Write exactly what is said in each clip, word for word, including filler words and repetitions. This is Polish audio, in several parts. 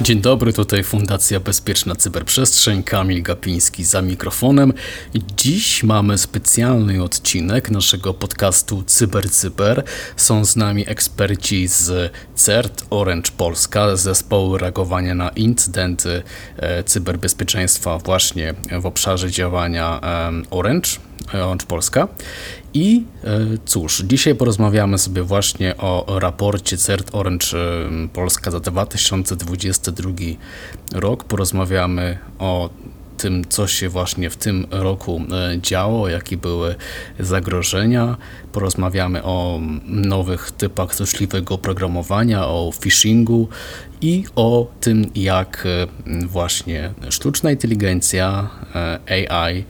Dzień dobry, tutaj Fundacja Bezpieczna Cyberprzestrzeń, Kamil Gapiński za mikrofonem. Dziś mamy specjalny odcinek naszego podcastu CyberCyber. Są z nami eksperci z C E R T Orange Polska, zespołu reagowania na incydenty e, cyberbezpieczeństwa właśnie w obszarze działania e, Orange, Orange Polska. I cóż, dzisiaj porozmawiamy sobie właśnie o raporcie C E R T Orange Polska za dwa tysiące dwudziesty drugi rok. Porozmawiamy o tym, co się właśnie w tym roku działo, jakie były zagrożenia. Porozmawiamy o nowych typach złośliwego oprogramowania, o phishingu i o tym, jak właśnie sztuczna inteligencja, A I,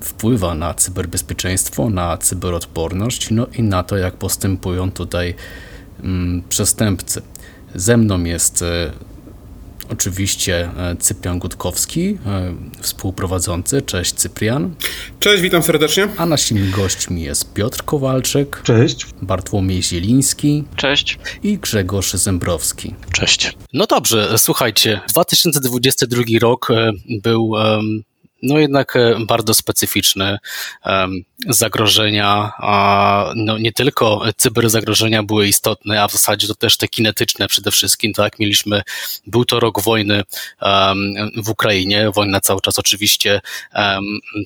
wpływa na cyberbezpieczeństwo, na cyberodporność, no i na to, jak postępują tutaj mm, przestępcy. Ze mną jest e, oczywiście e, Cyprian Gutkowski, e, współprowadzący. Cześć Cyprian. Cześć, witam serdecznie. A naszymi gośćmi jest Piotr Kowalczyk. Cześć. Bartłomiej Zieliński. Cześć. I Grzegorz Zembrowski. Cześć. No dobrze, słuchajcie, dwa tysiące dwudziesty drugi rok e, był... E, no jednak bardzo specyficzne zagrożenia, no nie tylko cyberzagrożenia były istotne, a w zasadzie to też te kinetyczne przede wszystkim, tak, mieliśmy, był to rok wojny w Ukrainie, wojna cały czas oczywiście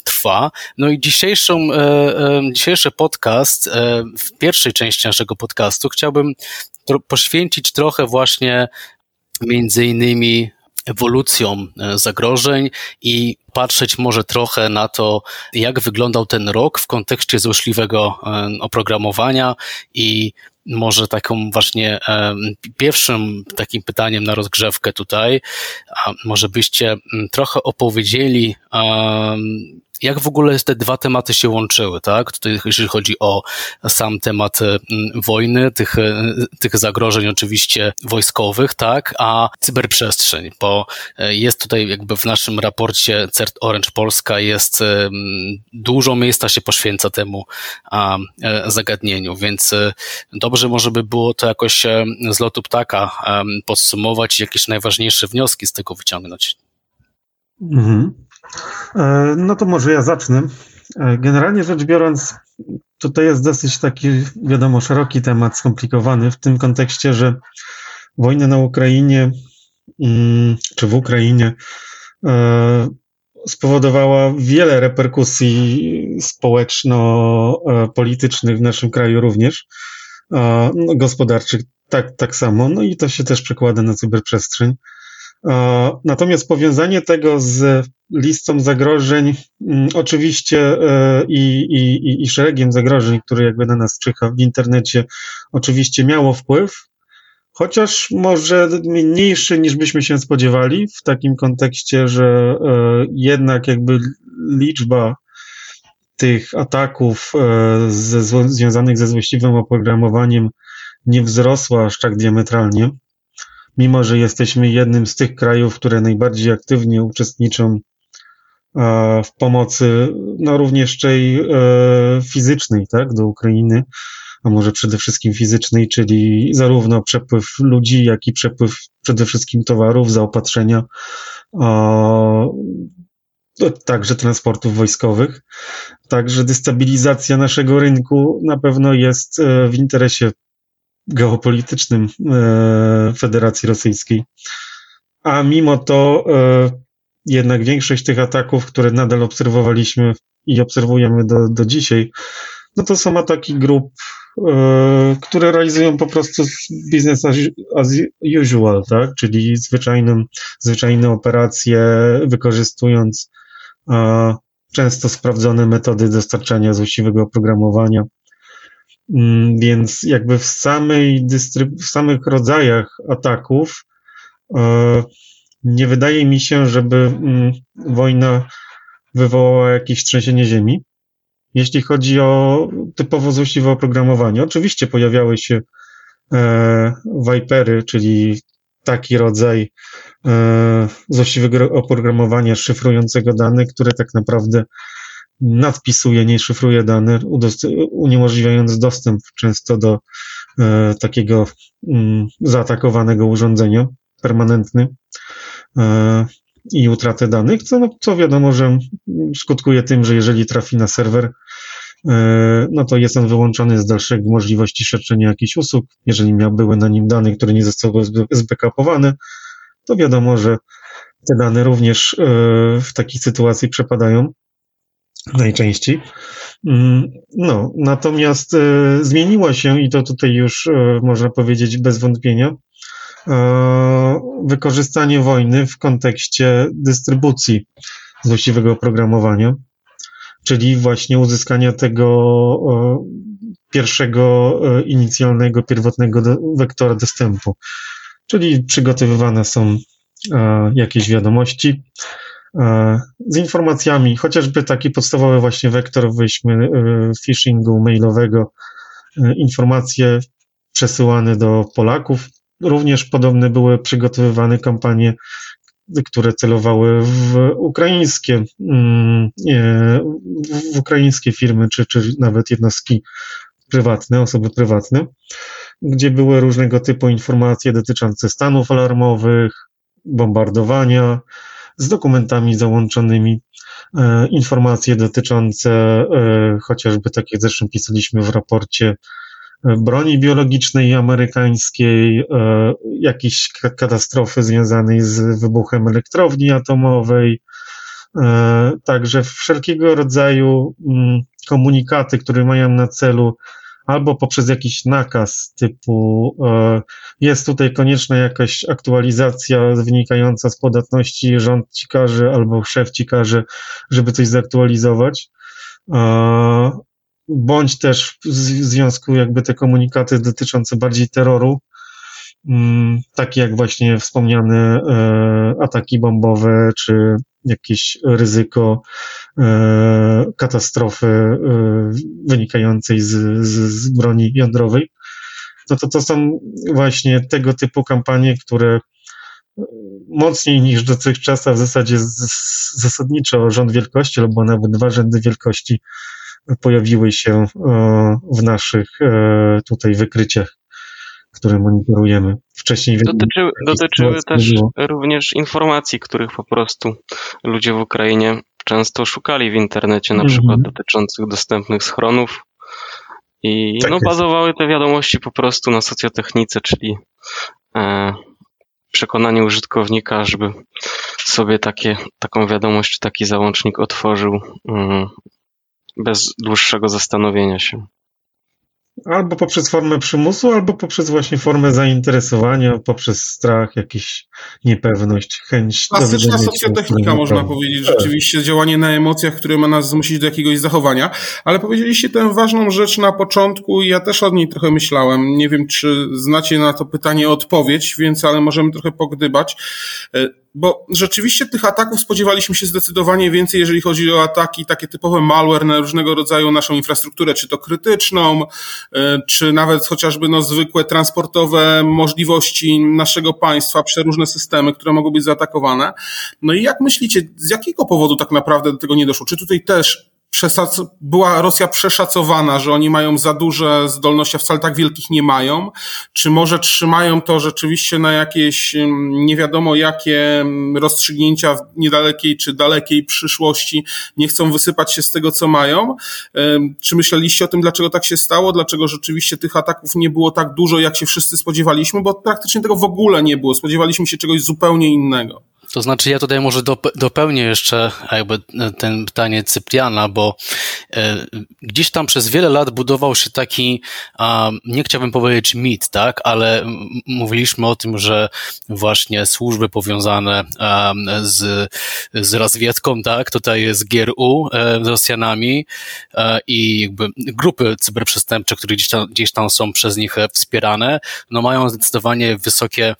trwa, no i dzisiejszą, dzisiejszy podcast, w pierwszej części naszego podcastu chciałbym poświęcić trochę właśnie między innymi ewolucją zagrożeń i patrzeć może trochę na to, jak wyglądał ten rok w kontekście złośliwego oprogramowania i może taką właśnie pierwszym takim pytaniem na rozgrzewkę tutaj, a może byście trochę opowiedzieli, jak w ogóle te dwa tematy się łączyły, tak? Tutaj, jeżeli chodzi o sam temat wojny, tych, tych zagrożeń oczywiście wojskowych, tak? A cyberprzestrzeń, bo jest tutaj jakby w naszym raporcie C E R T Orange Polska jest dużo miejsca się poświęca temu zagadnieniu, więc dobrze może by było to jakoś z lotu ptaka podsumować i jakieś najważniejsze wnioski z tego wyciągnąć. Mhm. No to może ja zacznę. Generalnie rzecz biorąc, tutaj jest dosyć taki, wiadomo, szeroki temat, skomplikowany w tym kontekście, że wojna na Ukrainie, czy w Ukrainie, spowodowała wiele reperkusji społeczno-politycznych w naszym kraju również, gospodarczych tak, tak samo, no i to się też przekłada na cyberprzestrzeń. Natomiast powiązanie tego z listą zagrożeń oczywiście i, i, i szeregiem zagrożeń, które jakby na nas czyha w internecie, oczywiście miało wpływ, chociaż może mniejszy niż byśmy się spodziewali w takim kontekście, że jednak jakby liczba tych ataków ze, związanych ze złośliwym oprogramowaniem nie wzrosła aż tak diametralnie. Mimo że jesteśmy jednym z tych krajów, które najbardziej aktywnie uczestniczą w pomocy, no również tej fizycznej, tak, do Ukrainy, a może przede wszystkim fizycznej, czyli zarówno przepływ ludzi, jak i przepływ przede wszystkim towarów, zaopatrzenia, także transportów wojskowych. Także destabilizacja naszego rynku na pewno jest w interesie geopolitycznym e, Federacji Rosyjskiej, a mimo to e, jednak większość tych ataków, które nadal obserwowaliśmy i obserwujemy do, do dzisiaj, no to są ataki grup, e, które realizują po prostu business as, as usual, tak? Czyli zwyczajną, zwyczajne operacje, wykorzystując e, często sprawdzone metody dostarczania złośliwego oprogramowania. Więc jakby w, samej dystryb- w samych rodzajach ataków e, nie wydaje mi się, żeby m, wojna wywołała jakieś trzęsienie ziemi, jeśli chodzi o typowo złośliwe oprogramowanie. Oczywiście pojawiały się e, Wipery, czyli taki rodzaj e, złośliwego oprogramowania szyfrującego dane, które tak naprawdę nadpisuje, nie szyfruje dane, uniemożliwiając dostęp często do e, takiego m, zaatakowanego urządzenia, permanentny e, i utratę danych, co, no, co wiadomo, że skutkuje tym, że jeżeli trafi na serwer, e, no to jest on wyłączony z dalszych możliwości świadczenia jakichś usług. Jeżeli miał, były na nim dane, które nie zostały zbackupowane, to wiadomo, że te dane również e, w takiej sytuacji przepadają. Najczęściej. No, natomiast e, zmieniła się, i to tutaj już e, można powiedzieć bez wątpienia, e, wykorzystanie wojny w kontekście dystrybucji złośliwego oprogramowania, czyli właśnie uzyskania tego e, pierwszego e, inicjalnego, pierwotnego do, wektora dostępu. Czyli przygotowywane są e, jakieś wiadomości z informacjami, chociażby taki podstawowy właśnie wektor, weźmy phishingu mailowego, informacje przesyłane do Polaków. Również podobne były przygotowywane kampanie, które celowały w ukraińskie, w ukraińskie firmy, czy, czy nawet jednostki prywatne, osoby prywatne, gdzie były różnego typu informacje dotyczące stanów alarmowych, bombardowania, z dokumentami załączonymi, e, informacje dotyczące e, chociażby, tak jak zresztą pisaliśmy w raporcie, e, broni biologicznej amerykańskiej, e, jakiejś k- katastrofy związanej z wybuchem elektrowni atomowej, e, także wszelkiego rodzaju m, komunikaty, które mają na celu albo poprzez jakiś nakaz typu e, jest tutaj konieczna jakaś aktualizacja wynikająca z podatności, rząd ci każe albo szef ci każe, żeby coś zaktualizować, e, bądź też w związku jakby te komunikaty dotyczące bardziej terroru, m, takie jak właśnie wspomniane e, ataki bombowe, czy jakieś ryzyko e, katastrofy e, wynikającej z, z, z broni jądrowej, no to to są właśnie tego typu kampanie, które mocniej niż dotychczas, a w zasadzie z, z, zasadniczo rząd wielkości, albo nawet dwa rzędy wielkości pojawiły się e, w naszych e, tutaj wykryciach, które monitorujemy. Wcześniej dotyczyły, dotyczyły też również informacji, których po prostu ludzie w Ukrainie często szukali w internecie, na przykład mm-hmm. dotyczących dostępnych schronów i tak no, bazowały te wiadomości po prostu na socjotechnice, czyli e, przekonanie użytkownika, żeby sobie takie, taką wiadomość czy taki załącznik otworzył mm, bez dłuższego zastanowienia się. Albo poprzez formę przymusu, albo poprzez właśnie formę zainteresowania, poprzez strach, jakąś niepewność, chęć. Klasyczna socjotechnika, można powiedzieć, rzeczywiście działanie na emocjach, które ma nas zmusić do jakiegoś zachowania, ale powiedzieliście tę ważną rzecz na początku i ja też o niej trochę myślałem. Nie wiem, czy znacie na to pytanie odpowiedź, więc ale możemy trochę pogdybać. Bo rzeczywiście tych ataków spodziewaliśmy się zdecydowanie więcej, jeżeli chodzi o ataki takie typowe malware na różnego rodzaju naszą infrastrukturę, czy to krytyczną, czy nawet chociażby no zwykłe transportowe możliwości naszego państwa, przeróżne systemy, które mogą być zaatakowane. No i jak myślicie, z jakiego powodu tak naprawdę do tego nie doszło? Czy tutaj też Przeszac- była Rosja przeszacowana, że oni mają za duże zdolności, a wcale tak wielkich nie mają? Czy może trzymają to rzeczywiście na jakieś nie wiadomo jakie rozstrzygnięcia w niedalekiej czy dalekiej przyszłości, nie chcą wysypać się z tego, co mają? Czy myśleliście o tym, dlaczego tak się stało? Dlaczego rzeczywiście tych ataków nie było tak dużo, jak się wszyscy spodziewaliśmy? Bo praktycznie tego w ogóle nie było. Spodziewaliśmy się czegoś zupełnie innego. To znaczy ja tutaj może dopełnię jeszcze jakby ten pytanie Cypriana, bo gdzieś tam przez wiele lat budował się taki, nie chciałbym powiedzieć mit, tak, ale mówiliśmy o tym, że właśnie służby powiązane z, z rozwiedką, tak, tutaj jest G R U z Rosjanami i jakby grupy cyberprzestępcze, które gdzieś tam, gdzieś tam są przez nich wspierane, no mają zdecydowanie wysokie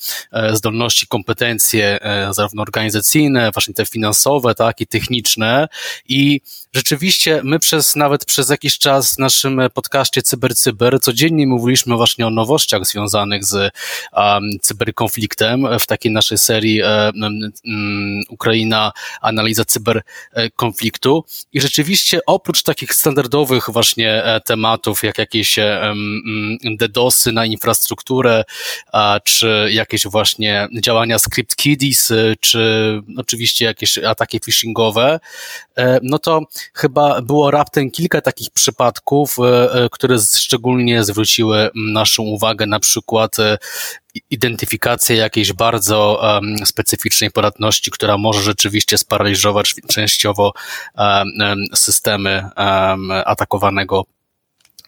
zdolności, kompetencje zarówno organizacyjne, właśnie te finansowe, tak, i techniczne. I rzeczywiście my przez, nawet przez jakiś czas w naszym podcaście CyberCyber codziennie mówiliśmy właśnie o nowościach związanych z um, cyberkonfliktem w takiej naszej serii um, Ukraina, analiza cyberkonfliktu. I rzeczywiście oprócz takich standardowych właśnie tematów, jak jakieś um, DDoSy na infrastrukturę, a, czy jakieś właśnie działania script kiddies, czy oczywiście jakieś ataki phishingowe, no to chyba było raptem kilka takich przypadków, które szczególnie zwróciły naszą uwagę, na przykład identyfikację jakiejś bardzo um, specyficznej podatności, która może rzeczywiście sparaliżować częściowo um, systemy um, atakowanego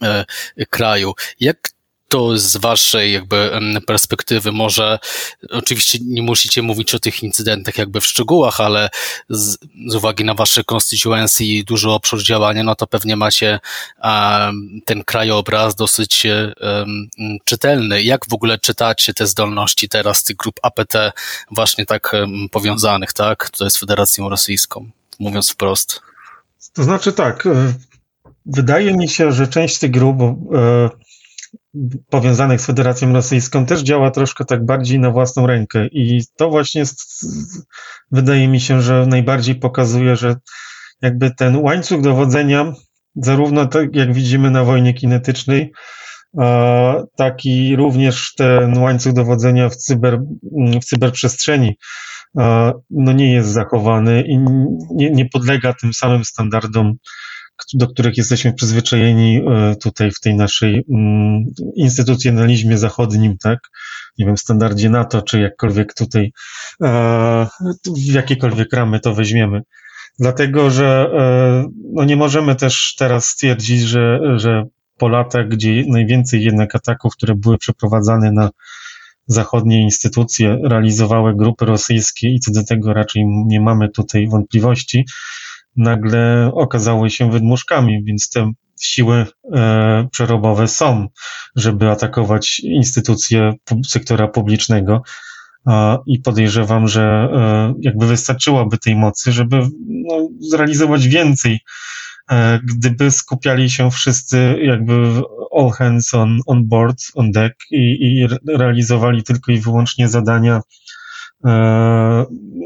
um, kraju. Jak to z waszej jakby perspektywy, może oczywiście nie musicie mówić o tych incydentach jakby w szczegółach, ale z, z uwagi na wasze konstytuency i duży obszar działania, no to pewnie macie um, ten krajobraz dosyć um, czytelny. Jak w ogóle czytacie te zdolności teraz tych grup A P T właśnie tak um, powiązanych, tak, tutaj z Federacją Rosyjską, mówiąc wprost? To znaczy tak, wydaje mi się, że część tych grup e... powiązanych z Federacją Rosyjską też działa troszkę tak bardziej na własną rękę i to właśnie jest, wydaje mi się, że najbardziej pokazuje, że jakby ten łańcuch dowodzenia, zarówno tak jak widzimy na wojnie kinetycznej, tak i również ten łańcuch dowodzenia w, cyber, w cyberprzestrzeni, no nie jest zachowany i nie, nie podlega tym samym standardom, do których jesteśmy przyzwyczajeni tutaj w tej naszej instytucjonalizmie zachodnim, tak? Nie wiem, standardzie NATO, czy jakkolwiek tutaj, w jakiekolwiek ramy to weźmiemy. Dlatego, że no nie możemy też teraz stwierdzić, że, że po latach, gdzie najwięcej jednak ataków, które były przeprowadzane na zachodnie instytucje, realizowały grupy rosyjskie i co do tego raczej nie mamy tutaj wątpliwości, nagle okazały się wydmuszkami, więc te siły e, przerobowe są, żeby atakować instytucje sektora publicznego e, i podejrzewam, że e, jakby wystarczyłoby tej mocy, żeby no, zrealizować więcej, e, gdyby skupiali się wszyscy jakby all hands on, on board, on deck i, i realizowali tylko i wyłącznie zadania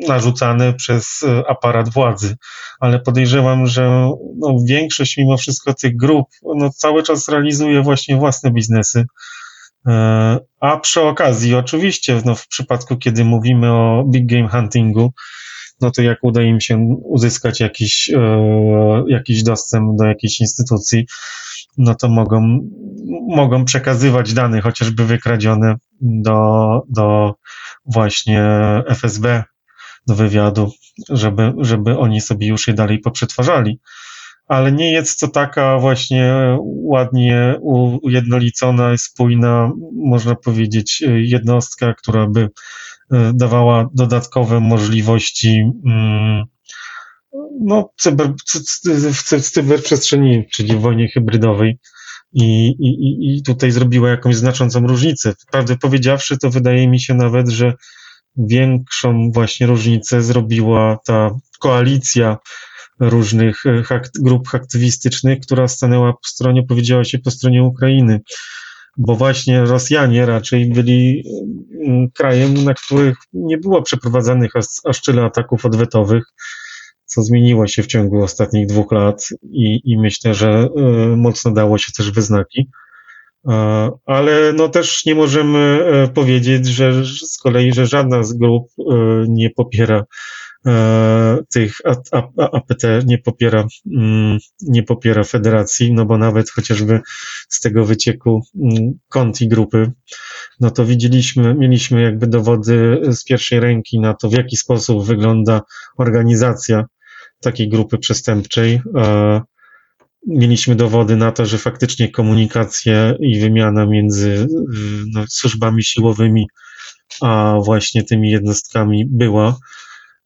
narzucane przez aparat władzy, ale podejrzewam, że no większość mimo wszystko tych grup no cały czas realizuje właśnie własne biznesy, a przy okazji oczywiście no w przypadku, kiedy mówimy o big game huntingu, no to jak uda im się uzyskać jakiś, jakiś dostęp do jakiejś instytucji, no to mogą, mogą przekazywać dane, chociażby wykradzione do, do właśnie F S B, do wywiadu, żeby, żeby oni sobie już je dalej poprzetwarzali. Ale nie jest to taka właśnie ładnie ujednolicona, spójna, można powiedzieć, jednostka, która by dawała dodatkowe możliwości mm, no, cyber, w cyberprzestrzeni, czyli w wojnie hybrydowej i, i, i tutaj zrobiła jakąś znaczącą różnicę. Prawdę powiedziawszy, to wydaje mi się nawet, że większą właśnie różnicę zrobiła ta koalicja różnych grup aktywistycznych, która stanęła po stronie, powiedziała się po stronie Ukrainy, bo właśnie Rosjanie raczej byli krajem, na których nie było przeprowadzanych aż tyle ataków odwetowych, co zmieniło się w ciągu ostatnich dwóch lat i, i myślę, że y, mocno dało się też we znaki. Y, ale no też nie możemy y, powiedzieć, że, że z kolei, że żadna z grup y, nie popiera y, tych A P T, nie popiera, y, nie popiera federacji, no bo nawet chociażby z tego wycieku Conti y, grupy, no to widzieliśmy, mieliśmy jakby dowody z pierwszej ręki na to, w jaki sposób wygląda organizacja takiej grupy przestępczej. Mieliśmy dowody na to, że faktycznie komunikacja i wymiana między no, służbami siłowymi a właśnie tymi jednostkami była,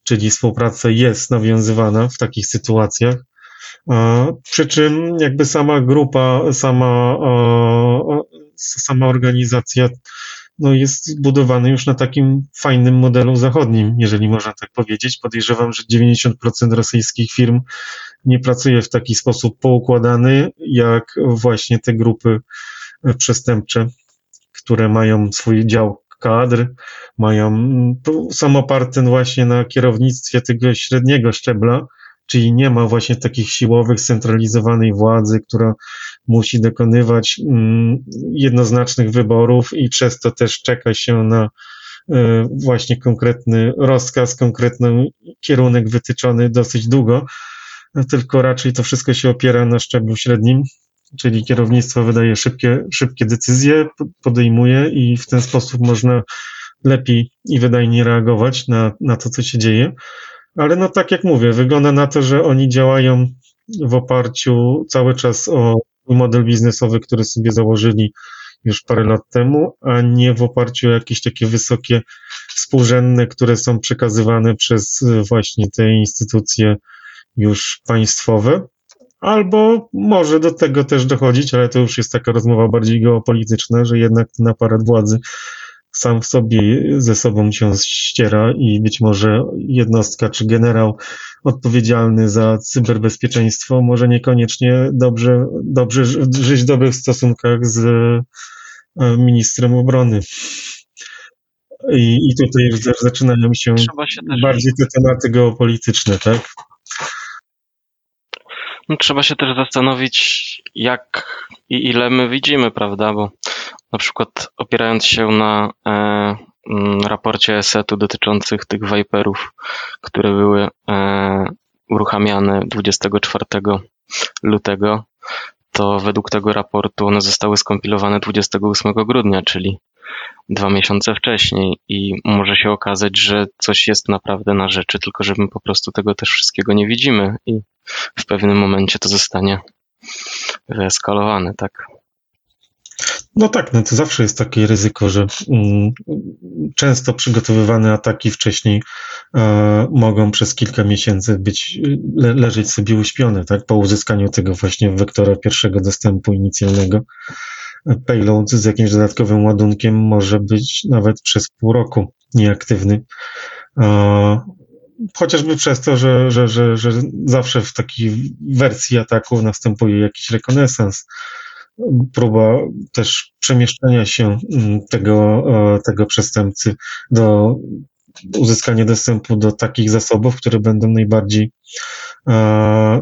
czyli współpraca jest nawiązywana w takich sytuacjach. Przy czym jakby sama grupa, sama, sama organizacja no jest budowany już na takim fajnym modelu zachodnim, jeżeli można tak powiedzieć. Podejrzewam, że dziewięćdziesiąt procent rosyjskich firm nie pracuje w taki sposób poukładany, jak właśnie te grupy przestępcze, które mają swój dział kadr, mają, są oparte właśnie na kierownictwie tego średniego szczebla, czyli nie ma właśnie takich siłowych, centralizowanej władzy, która musi dokonywać jednoznacznych wyborów i przez to też czeka się na właśnie konkretny rozkaz, konkretny kierunek wytyczony dosyć długo, tylko raczej to wszystko się opiera na szczeblu średnim, czyli kierownictwo wydaje szybkie, szybkie decyzje, podejmuje i w ten sposób można lepiej i wydajniej reagować na, na to, co się dzieje. Ale no tak jak mówię, wygląda na to, że oni działają w oparciu cały czas o model biznesowy, który sobie założyli już parę lat temu, a nie w oparciu o jakieś takie wysokie współrzędne, które są przekazywane przez właśnie te instytucje już państwowe. Albo może do tego też dochodzić, ale to już jest taka rozmowa bardziej geopolityczna, że jednak ten aparat władzy sam w sobie ze sobą się ściera i być może jednostka czy generał odpowiedzialny za cyberbezpieczeństwo może niekoniecznie dobrze, dobrze żyć w dobrych stosunkach z ministrem obrony. I, i tutaj już zaczynają się, się bardziej te tematy geopolityczne, tak? No, trzeba się też zastanowić, jak i ile my widzimy, prawda, bo na przykład opierając się na e, m, raporcie esetu dotyczących tych Viperów, które były e, uruchamiane dwudziestego czwartego lutego, to według tego raportu one zostały skompilowane dwudziestego ósmego grudnia, czyli dwa miesiące wcześniej i może się okazać, że coś jest naprawdę na rzeczy, tylko że my po prostu tego też wszystkiego nie widzimy i w pewnym momencie to zostanie wyeskalowane, tak? No tak, no to zawsze jest takie ryzyko, że mm, często przygotowywane ataki wcześniej e, mogą przez kilka miesięcy być le, leżeć sobie uśpione, tak? Po uzyskaniu tego właśnie wektora pierwszego dostępu inicjalnego. Payload z jakimś dodatkowym ładunkiem może być nawet przez pół roku nieaktywny. E, chociażby przez to, że, że, że, że zawsze w takiej wersji ataku następuje jakiś rekonesans, próba też przemieszczenia się tego, tego przestępcy do uzyskania dostępu do takich zasobów, które będą najbardziej,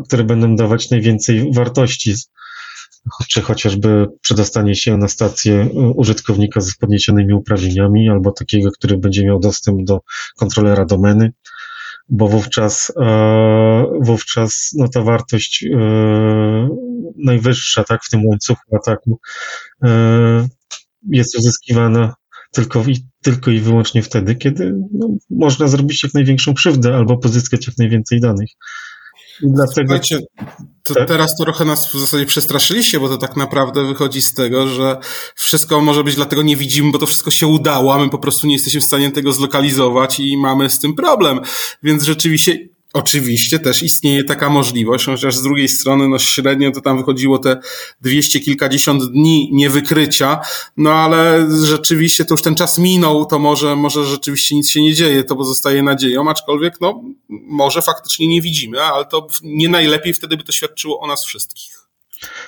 które będą dawać najwięcej wartości, czy chociażby przedostanie się na stację użytkownika z podniesionymi uprawnieniami albo takiego, który będzie miał dostęp do kontrolera domeny, bo wówczas, wówczas no ta wartość najwyższa, tak, w tym łańcuchu ataku jest uzyskiwana tylko i, tylko i wyłącznie wtedy, kiedy no, można zrobić jak największą krzywdę albo pozyskać jak najwięcej danych. Dlatego... Słuchajcie, to tak? Teraz trochę nas w zasadzie przestraszyliście, bo to tak naprawdę wychodzi z tego, że wszystko może być dlatego nie widzimy, bo to wszystko się udało, a my po prostu nie jesteśmy w stanie tego zlokalizować i mamy z tym problem. Więc rzeczywiście, oczywiście też istnieje taka możliwość, chociaż z drugiej strony no średnio to tam wychodziło te dwieście kilkadziesiąt dni niewykrycia, no ale rzeczywiście to już ten czas minął, to może może rzeczywiście nic się nie dzieje, to pozostaje nadzieją, aczkolwiek no może faktycznie nie widzimy, ale to nie najlepiej wtedy by to świadczyło o nas wszystkich.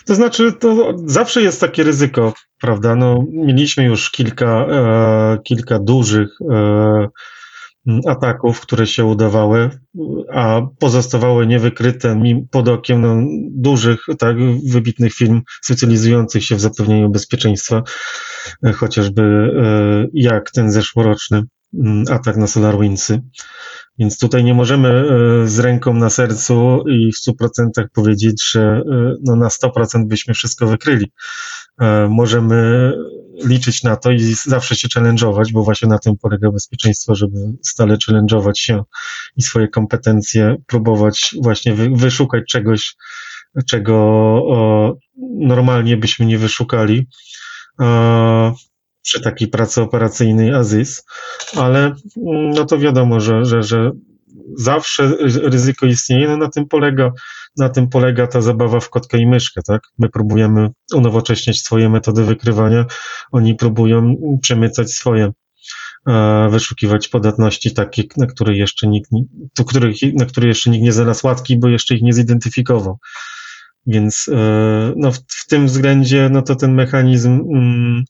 To znaczy, to zawsze jest takie ryzyko, prawda, no mieliśmy już kilka, e, kilka dużych e, ataków, które się udawały, a pozostawały niewykryte pod okiem no, dużych, tak, wybitnych firm specjalizujących się w zapewnieniu bezpieczeństwa, chociażby jak ten zeszłoroczny atak na SolarWindsy. Więc tutaj nie możemy z ręką na sercu i w stu procentach powiedzieć, że no, na sto procent byśmy wszystko wykryli. Możemy liczyć na to i zawsze się challenge'ować, bo właśnie na tym polega bezpieczeństwo, żeby stale challenge'ować się i swoje kompetencje, próbować właśnie wyszukać czegoś, czego normalnie byśmy nie wyszukali przy takiej pracy operacyjnej A Z Y S, ale no to wiadomo, że, że, że zawsze ryzyko istnieje, no na tym polega, na tym polega ta zabawa w kotkę i myszkę, tak? My próbujemy unowocześniać swoje metody wykrywania, oni próbują przemycać swoje, wyszukiwać podatności takie, na które jeszcze nikt, to których, na które jeszcze nikt nie znalazł łatki, bo jeszcze ich nie zidentyfikował. Więc no, w, w tym względzie no to ten mechanizm mm,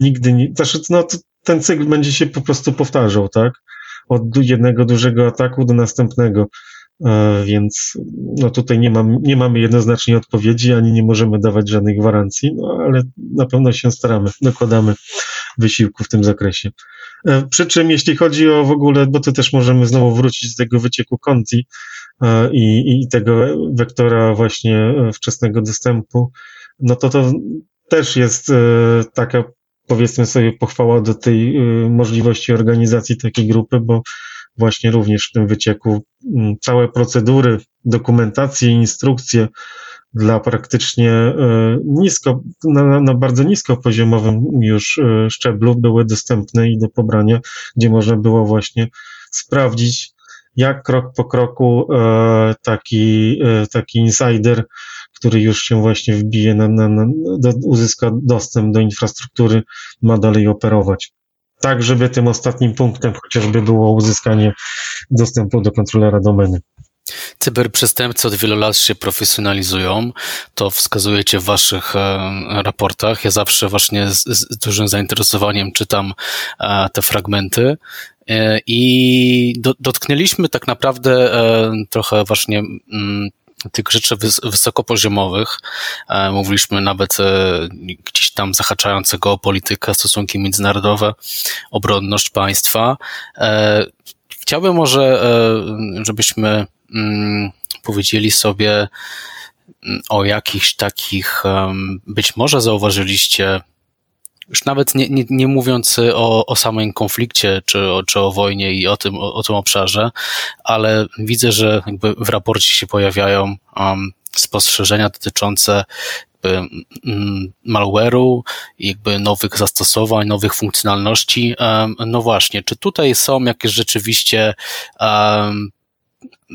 nigdy nie... Znaczy, no, to ten cykl będzie się po prostu powtarzał, tak? Od jednego dużego ataku do następnego. E, więc no, tutaj nie, mam, nie mamy jednoznacznej odpowiedzi, ani nie możemy dawać żadnych gwarancji, no ale na pewno się staramy, dokładamy wysiłku w tym zakresie. E, przy czym jeśli chodzi o w ogóle, bo to też możemy znowu wrócić do tego wycieku Conti, I, i tego wektora właśnie wczesnego dostępu, no to to też jest taka, powiedzmy sobie, pochwała do tej możliwości organizacji takiej grupy, bo właśnie również w tym wycieku całe procedury, dokumentacje, instrukcje dla praktycznie nisko, na, na bardzo niskopoziomowym już szczeblu były dostępne i do pobrania, gdzie można było właśnie sprawdzić, jak krok po kroku e, taki, e, taki insider, który już się właśnie wbije, na, na, na, do, uzyska dostęp do infrastruktury, ma dalej operować. Tak, żeby tym ostatnim punktem chociażby było uzyskanie dostępu do kontrolera domeny. Cyberprzestępcy od wielu lat się profesjonalizują, to wskazujecie w waszych e, raportach. Ja zawsze właśnie z, z dużym zainteresowaniem czytam e, te fragmenty. I do, dotknęliśmy tak naprawdę e, trochę właśnie m, tych rzeczy wys, wysokopoziomowych. E, mówiliśmy nawet e, gdzieś tam zahaczając o geopolitykę, stosunki międzynarodowe, obronność państwa. E, chciałbym może, e, żebyśmy m, powiedzieli sobie o jakichś takich, um, być może zauważyliście, już nawet nie, nie, nie mówiąc o, o samym konflikcie, czy o, czy o wojnie i o tym, o, o tym obszarze, ale widzę, że jakby w raporcie się pojawiają um, spostrzeżenia dotyczące jakby, um, malware'u, jakby nowych zastosowań, nowych funkcjonalności. Um, no właśnie, czy tutaj są jakieś rzeczywiście um,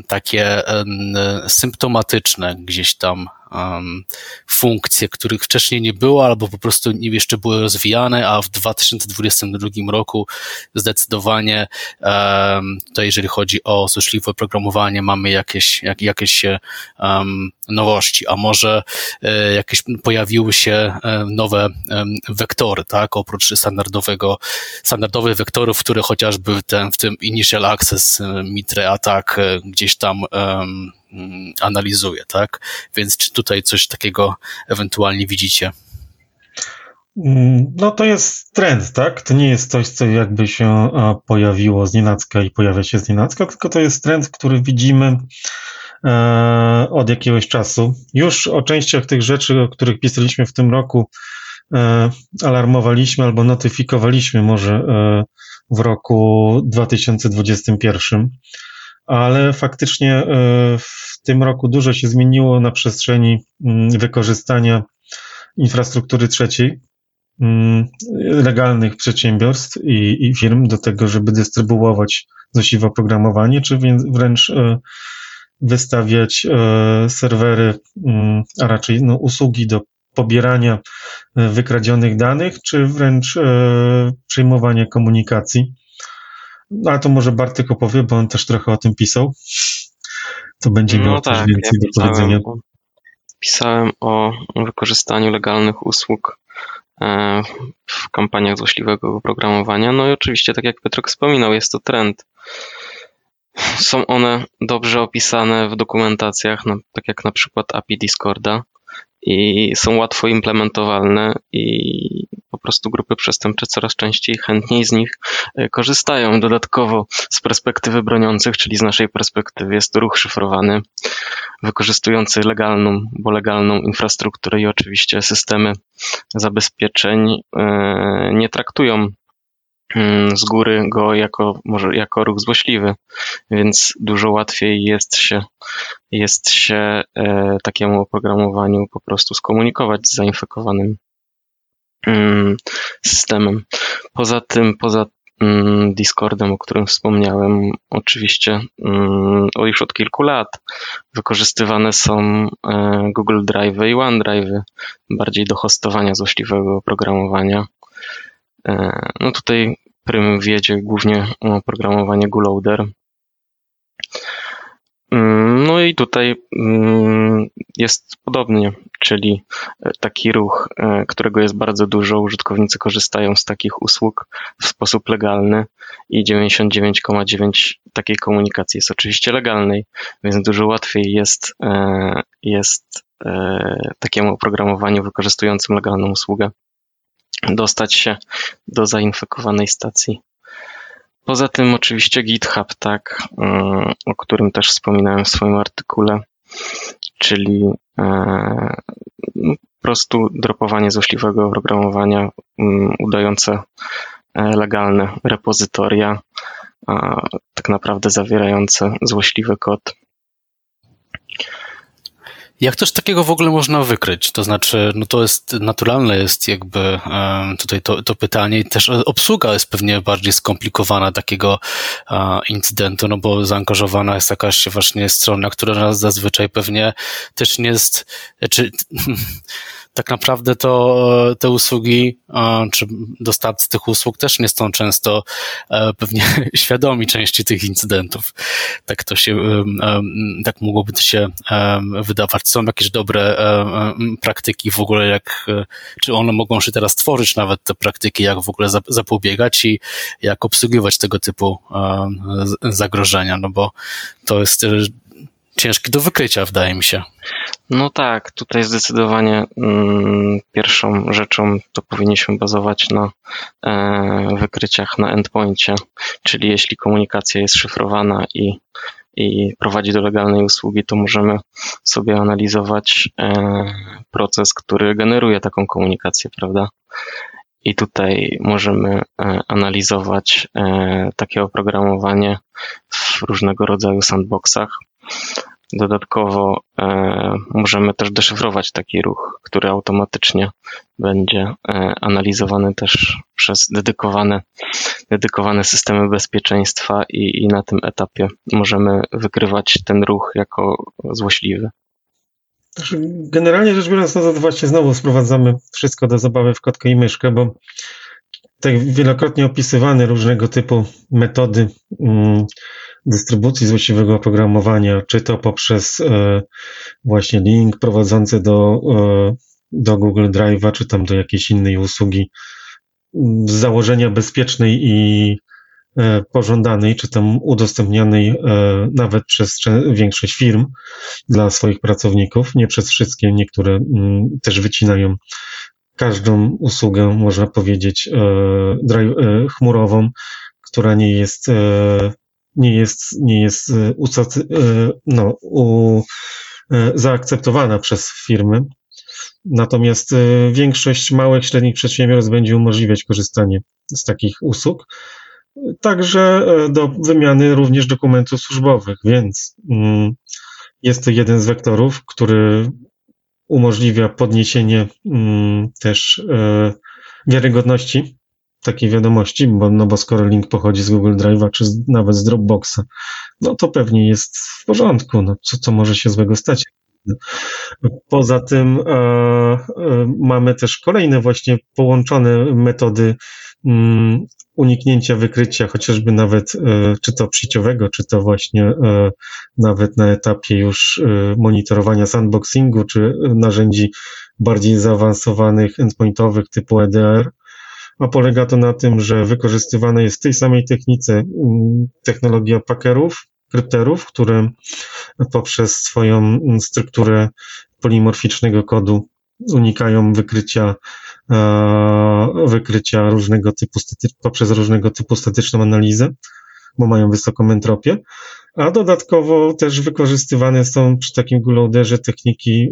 takie um, symptomatyczne gdzieś tam Um, funkcje, których wcześniej nie było albo po prostu jeszcze były rozwijane, a w dwa tysiące dwudziestym drugim roku zdecydowanie um, to jeżeli chodzi o złośliwe programowanie mamy jakieś, jak, jakieś um, nowości, a może um, jakieś pojawiły się um, nowe um, wektory, tak, oprócz standardowego, standardowych wektorów, które chociażby ten, w tym Initial Access, Mitre Attack gdzieś tam um, analizuje, tak? Więc czy tutaj coś takiego ewentualnie widzicie? No to jest trend, tak? To nie jest coś, co jakby się pojawiło znienacka i pojawia się znienacka, tylko to jest trend, który widzimy e, od jakiegoś czasu. Już o częściach tych rzeczy, o których pisaliśmy w tym roku, e, alarmowaliśmy albo notyfikowaliśmy może e, w roku dwa tysiące dwudziestym pierwszym. Ale faktycznie w tym roku dużo się zmieniło na przestrzeni wykorzystania infrastruktury trzeciej, legalnych przedsiębiorstw i, i firm do tego, żeby dystrybuować złośliwe oprogramowanie, czy wręcz wystawiać serwery, a raczej no, usługi do pobierania wykradzionych danych, czy wręcz przyjmowania komunikacji. Ale to może Bartek opowie, bo on też trochę o tym pisał. To będzie miał no tak, też więcej ja do powiedzenia. Pisałem, pisałem o wykorzystaniu legalnych usług w kampaniach złośliwego oprogramowania. No i oczywiście, tak jak Piotrek wspominał, jest to trend. Są one dobrze opisane w dokumentacjach, no, tak jak na przykład A P I Discorda i są łatwo implementowalne i po prostu grupy przestępcze coraz częściej chętniej z nich korzystają. Dodatkowo z perspektywy broniących, czyli z naszej perspektywy jest to ruch szyfrowany, wykorzystujący legalną, bo legalną infrastrukturę i oczywiście systemy zabezpieczeń nie traktują z góry go jako, może jako ruch złośliwy, więc dużo łatwiej jest się, jest się e, takiemu oprogramowaniu po prostu skomunikować z zainfekowanym systemem. Poza tym, poza Discordem, o którym wspomniałem, oczywiście o już od kilku lat wykorzystywane są Google Drive i OneDrive, bardziej do hostowania złośliwego oprogramowania. No tutaj prym wiedzie głównie o oprogramowanie GoLoader. No i tutaj jest podobnie, czyli taki ruch, którego jest bardzo dużo. Użytkownicy korzystają z takich usług w sposób legalny i dziewięćdziesiąt dziewięć przecinek dziewięć procent takiej komunikacji jest oczywiście legalnej, więc dużo łatwiej jest, jest takiemu oprogramowaniu wykorzystującym legalną usługę dostać się do zainfekowanej stacji. Poza tym oczywiście GitHub, tak, o którym też wspominałem w swoim artykule, czyli po prostu dropowanie złośliwego oprogramowania udające legalne repozytoria, tak naprawdę zawierające złośliwy kod. Jak coś takiego w ogóle można wykryć? To znaczy, no to jest naturalne, jest jakby tutaj to, to pytanie i też obsługa jest pewnie bardziej skomplikowana takiego incydentu, no bo zaangażowana jest jakaś właśnie strona, która zazwyczaj pewnie też nie jest, czy tak naprawdę to te usługi, czy dostawcy tych usług też nie są często pewnie świadomi części tych incydentów. Tak to się, tak mogłoby to się wydawać. Są jakieś dobre praktyki w ogóle, jak, czy one mogą się teraz tworzyć, nawet te praktyki, jak w ogóle zapobiegać i jak obsługiwać tego typu zagrożenia, no bo to jest ciężki do wykrycia, wydaje mi się. No tak, tutaj zdecydowanie mm, pierwszą rzeczą to powinniśmy bazować na e, wykryciach na endpoincie, czyli jeśli komunikacja jest szyfrowana i, i prowadzi do legalnej usługi, to możemy sobie analizować e, proces, który generuje taką komunikację, prawda? I tutaj możemy analizować e, takie oprogramowanie w różnego rodzaju sandboxach. Dodatkowo e, możemy też deszyfrować taki ruch, który automatycznie będzie e, analizowany też przez dedykowane, dedykowane systemy bezpieczeństwa i, i na tym etapie możemy wykrywać ten ruch jako złośliwy. Generalnie rzecz biorąc, no to właśnie znowu sprowadzamy wszystko do zabawy w kotkę i myszkę, bo tak wielokrotnie opisywane różnego typu metody mm, dystrybucji złośliwego oprogramowania, czy to poprzez e, właśnie link prowadzący do, e, do Google Drive'a, czy tam do jakiejś innej usługi z założenia bezpiecznej i e, pożądanej, czy tam udostępnianej e, nawet przez większość firm dla swoich pracowników, nie przez wszystkie, niektóre m, też wycinają każdą usługę, można powiedzieć, e, drive, e, chmurową, która nie jest... E, nie jest, nie jest no, u, zaakceptowana przez firmy. Natomiast większość małych, średnich przedsiębiorstw będzie umożliwiać korzystanie z takich usług. Także do wymiany również dokumentów służbowych, więc jest to jeden z wektorów, który umożliwia podniesienie też wiarygodności takiej wiadomości, bo, no bo skoro link pochodzi z Google Drive'a, czy z, nawet z Dropboxa, no to pewnie jest w porządku, no co, co może się złego stać. Poza tym e, e, mamy też kolejne właśnie połączone metody mm, uniknięcia wykrycia, chociażby nawet e, czy to sieciowego, czy to właśnie e, nawet na etapie już e, monitorowania sandboxingu, czy narzędzi bardziej zaawansowanych, endpointowych typu E D R, a polega to na tym, że wykorzystywane jest w tej samej technice technologia packerów, krypterów, które poprzez swoją strukturę polimorficznego kodu unikają wykrycia, wykrycia różnego typu poprzez różnego typu statyczną analizę, bo mają wysoką entropię, a dodatkowo też wykorzystywane są przy takim GoLoaderze techniki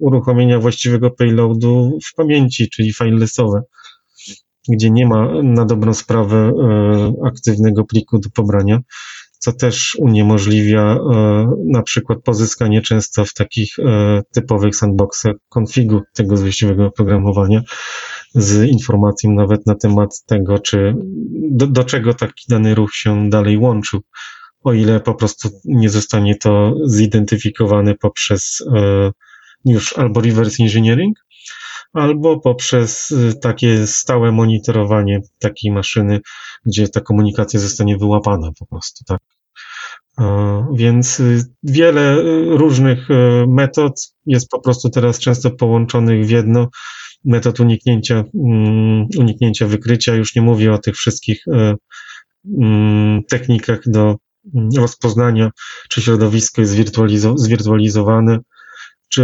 uruchomienia właściwego payloadu w pamięci, czyli filelessowe, gdzie nie ma na dobrą sprawę e, aktywnego pliku do pobrania, co też uniemożliwia e, na przykład pozyskanie często w takich e, typowych sandboxach konfigu tego złośliwego oprogramowania, z informacją nawet na temat tego, czy do, do czego taki dany ruch się dalej łączył, o ile po prostu nie zostanie to zidentyfikowane poprzez e, już albo reverse engineering, albo poprzez takie stałe monitorowanie takiej maszyny, gdzie ta komunikacja zostanie wyłapana po prostu, tak. Więc wiele różnych metod jest po prostu teraz często połączonych w jedno. Metod uniknięcia, uniknięcia wykrycia, już nie mówię o tych wszystkich technikach do rozpoznania, czy środowisko jest zwirtualizo- zwirtualizowane, czy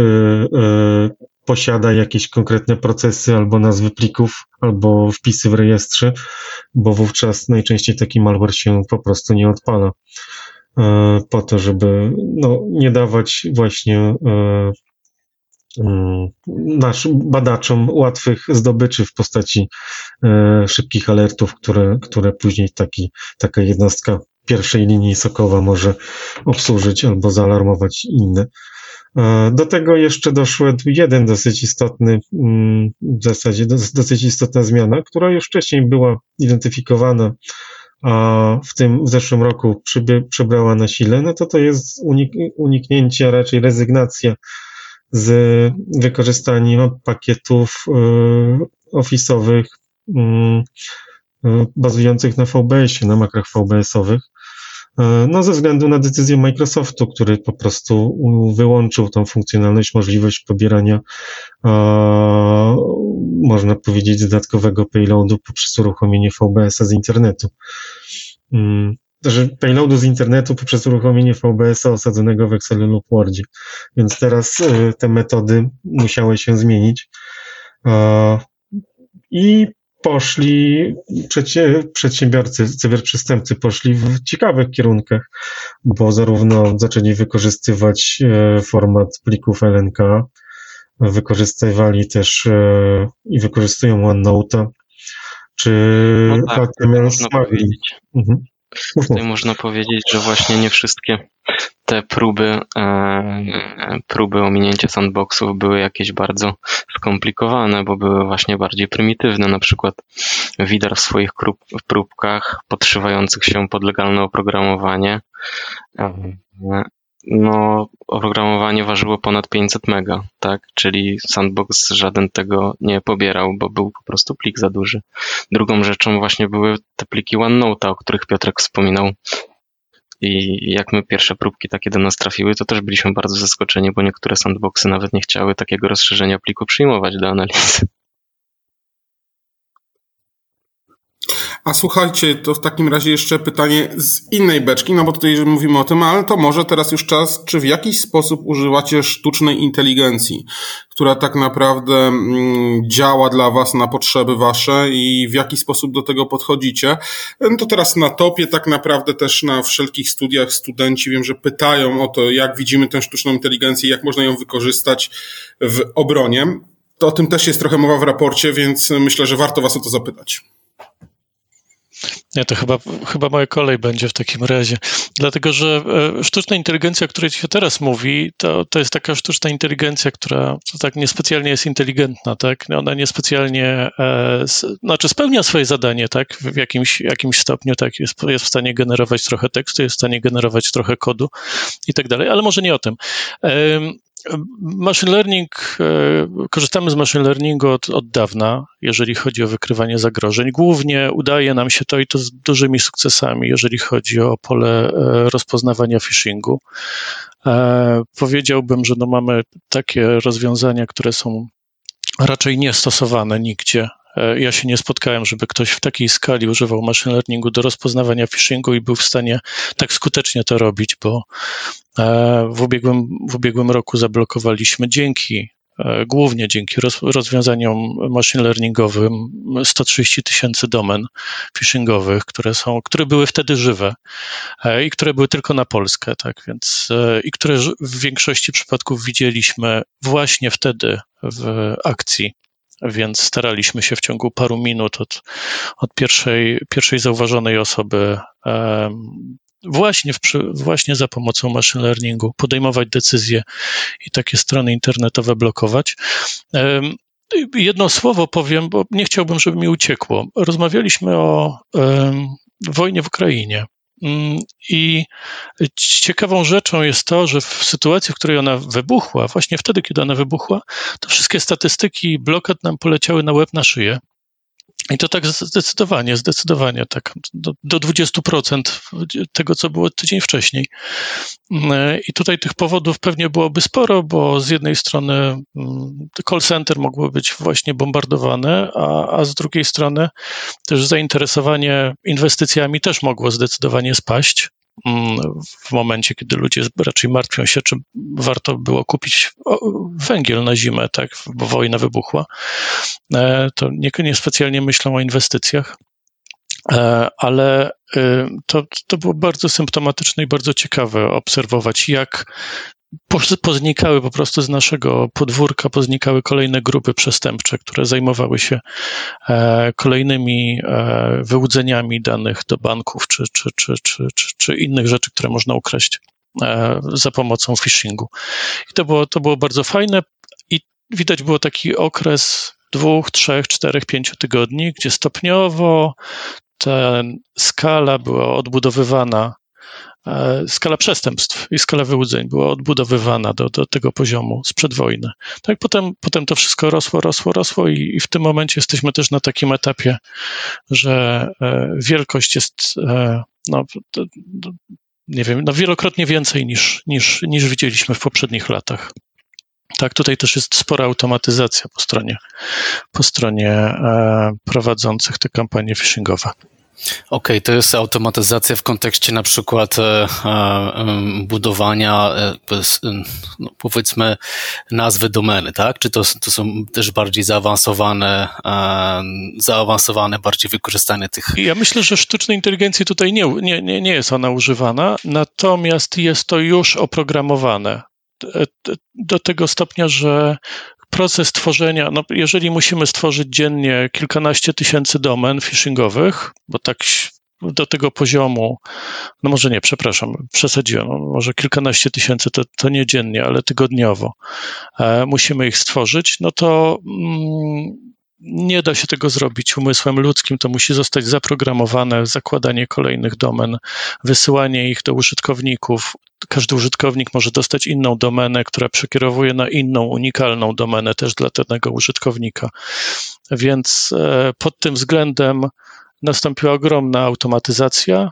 posiada jakieś konkretne procesy albo nazwy plików, albo wpisy w rejestrze, bo wówczas najczęściej taki malware się po prostu nie odpala, po to, żeby no, nie dawać właśnie y, y, naszym badaczom łatwych zdobyczy w postaci y, szybkich alertów, które, które później taki, taka jednostka pierwszej linii sokowa może obsłużyć albo zaalarmować inne. Do tego jeszcze doszedł jeden dosyć istotny, w zasadzie dosyć istotna zmiana, która już wcześniej była identyfikowana, a w tym w zeszłym roku przyby, przybrała na sile, no to to jest unik, uniknięcie, a raczej rezygnacja z wykorzystania pakietów y, office'owych y, y, bazujących na V B S-ie, na makrach V B S-owych. No, ze względu na decyzję Microsoftu, który po prostu wyłączył tą funkcjonalność, możliwość pobierania, e, można powiedzieć, dodatkowego payloadu poprzez uruchomienie V B S-a z internetu. Hmm. Że payloadu z internetu poprzez uruchomienie V B S-a osadzonego w Excelu lub Wordzie. Więc teraz e, te metody musiały się zmienić. E, I poszli przedsiębiorcy, cyberprzestępcy poszli w ciekawych kierunkach, bo zarówno zaczęli wykorzystywać format plików L N K, wykorzystywali też i wykorzystują OneNote'a, czy no tak, H T M L Smuggling. Mhm. Tutaj można powiedzieć, że właśnie nie wszystkie te próby, e, próby ominięcia sandboxów były jakieś bardzo skomplikowane, bo były właśnie bardziej prymitywne. Na przykład Widar w swoich krób, w próbkach podszywających się pod legalne oprogramowanie. No, oprogramowanie ważyło ponad pięćset mega, tak? Czyli sandbox żaden tego nie pobierał, bo był po prostu plik za duży. Drugą rzeczą właśnie były te pliki OneNote'a, o których Piotrek wspominał. I jak my pierwsze próbki takie do nas trafiły, to też byliśmy bardzo zaskoczeni, bo niektóre sandboxy nawet nie chciały takiego rozszerzenia pliku przyjmować do analizy. A słuchajcie, to w takim razie jeszcze pytanie z innej beczki, no bo tutaj mówimy o tym, ale to może teraz już czas, czy w jakiś sposób używacie sztucznej inteligencji, która tak naprawdę działa dla was na potrzeby wasze i w jaki sposób do tego podchodzicie. To teraz na topie tak naprawdę też na wszelkich studiach studenci wiem, że pytają o to, jak widzimy tę sztuczną inteligencję, jak można ją wykorzystać w obronie. To o tym też jest trochę mowa w raporcie, więc myślę, że warto was o to zapytać. Nie, to chyba, chyba moja kolej będzie w takim razie. Dlatego, że sztuczna inteligencja, o której się teraz mówi, to, to jest taka sztuczna inteligencja, która tak niespecjalnie jest inteligentna, tak? Ona niespecjalnie, e, z, znaczy spełnia swoje zadanie, tak? W jakimś, jakimś stopniu, tak? Jest, jest w stanie generować trochę tekstu, jest w stanie generować trochę kodu i tak dalej, ale może nie o tym. E, Machine learning, korzystamy z machine learningu od, od dawna, jeżeli chodzi o wykrywanie zagrożeń. Głównie udaje nam się to i to z dużymi sukcesami, jeżeli chodzi o pole rozpoznawania phishingu. E, powiedziałbym, że no mamy takie rozwiązania, które są raczej niestosowane nigdzie. Ja się nie spotkałem, żeby ktoś w takiej skali używał machine learningu do rozpoznawania phishingu i był w stanie tak skutecznie to robić, bo w ubiegłym, w ubiegłym roku zablokowaliśmy dzięki, głównie dzięki roz, rozwiązaniom machine learningowym sto trzydzieści tysięcy domen phishingowych, które są, które były wtedy żywe i które były tylko na Polskę, tak więc i które w większości przypadków widzieliśmy właśnie wtedy w akcji. Więc staraliśmy się w ciągu paru minut od, od pierwszej, pierwszej zauważonej osoby um, właśnie, w, właśnie za pomocą machine learningu podejmować decyzje i takie strony internetowe blokować. Um, Jedno słowo powiem, bo nie chciałbym, żeby mi uciekło. Rozmawialiśmy o y, wojnie w Ukrainie. I ciekawą rzeczą jest to, że w sytuacji, w której ona wybuchła, właśnie wtedy, kiedy ona wybuchła, to wszystkie statystyki blokad nam poleciały na łeb, na szyję. I to tak zdecydowanie, zdecydowanie tak do, do dwudziestu procent tego, co było tydzień wcześniej. I tutaj tych powodów pewnie byłoby sporo, bo z jednej strony call center mogło być właśnie bombardowane, a, a z drugiej strony też zainteresowanie inwestycjami też mogło zdecydowanie spaść. W momencie, kiedy ludzie raczej martwią się, czy warto było kupić węgiel na zimę, tak, bo wojna wybuchła, to niespecjalnie myślą o inwestycjach, ale to, to było bardzo symptomatyczne i bardzo ciekawe obserwować, jak poznikały po prostu z naszego podwórka, poznikały kolejne grupy przestępcze, które zajmowały się kolejnymi wyłudzeniami danych do banków czy, czy, czy, czy, czy, czy innych rzeczy, które można ukraść za pomocą phishingu. I to było, to było bardzo fajne i widać było taki okres dwóch, trzech, czterech, pięciu tygodni, gdzie stopniowo ta skala była odbudowywana. Skala przestępstw i skala wyłudzeń była odbudowywana do, do tego poziomu sprzed wojny. Tak, potem, potem to wszystko rosło, rosło, rosło i, i w tym momencie jesteśmy też na takim etapie, że e, wielkość jest, e, no, d, d, nie wiem, no wielokrotnie więcej niż, niż, niż widzieliśmy w poprzednich latach. Tak, tutaj też jest spora automatyzacja po stronie, po stronie e, prowadzących te kampanie phishingowe. Okej, to jest automatyzacja w kontekście na przykład e, e, budowania e, no powiedzmy nazwy domeny, tak? Czy to, to są też bardziej zaawansowane, e, zaawansowane bardziej wykorzystanie tych... Ja myślę, że sztucznej inteligencji tutaj nie, nie, nie, nie jest ona używana, natomiast jest to już oprogramowane do tego stopnia, że proces tworzenia, no jeżeli musimy stworzyć dziennie kilkanaście tysięcy domen phishingowych, bo tak do tego poziomu, no może nie, przepraszam, przesadziłem, no może kilkanaście tysięcy to, to nie dziennie, ale tygodniowo e, musimy ich stworzyć, no to mm, nie da się tego zrobić umysłem ludzkim, to musi zostać zaprogramowane zakładanie kolejnych domen, wysyłanie ich do użytkowników. Każdy użytkownik może dostać inną domenę, która przekierowuje na inną, unikalną domenę też dla danego użytkownika. Więc pod tym względem nastąpiła ogromna automatyzacja,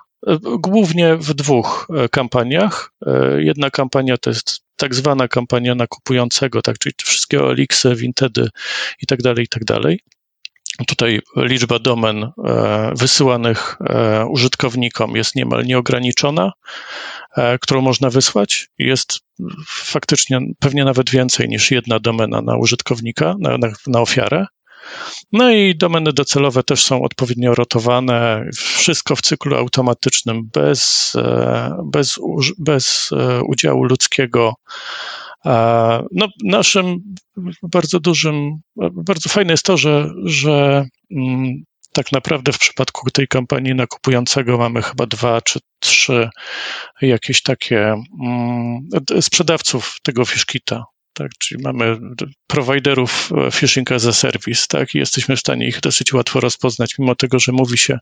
głównie w dwóch kampaniach. Jedna kampania to jest tak zwana kampania na kupującego, tak, czyli wszystkie O L X-y, Wintedy i tak dalej, i tak dalej. Tutaj liczba domen wysyłanych użytkownikom jest niemal nieograniczona, którą można wysłać. Jest faktycznie pewnie nawet więcej niż jedna domena na użytkownika, na, na, na ofiarę. No i domeny docelowe też są odpowiednio rotowane, wszystko w cyklu automatycznym, bez, bez, bez udziału ludzkiego. No, naszym bardzo dużym, bardzo fajne jest to, że, że tak naprawdę w przypadku tej kampanii na kupującego mamy chyba dwa czy trzy jakieś takie sprzedawców tego phishinkita. Tak, czyli mamy prowajderów phishing as a service, tak, i jesteśmy w stanie ich dosyć łatwo rozpoznać, mimo tego, że mówi się,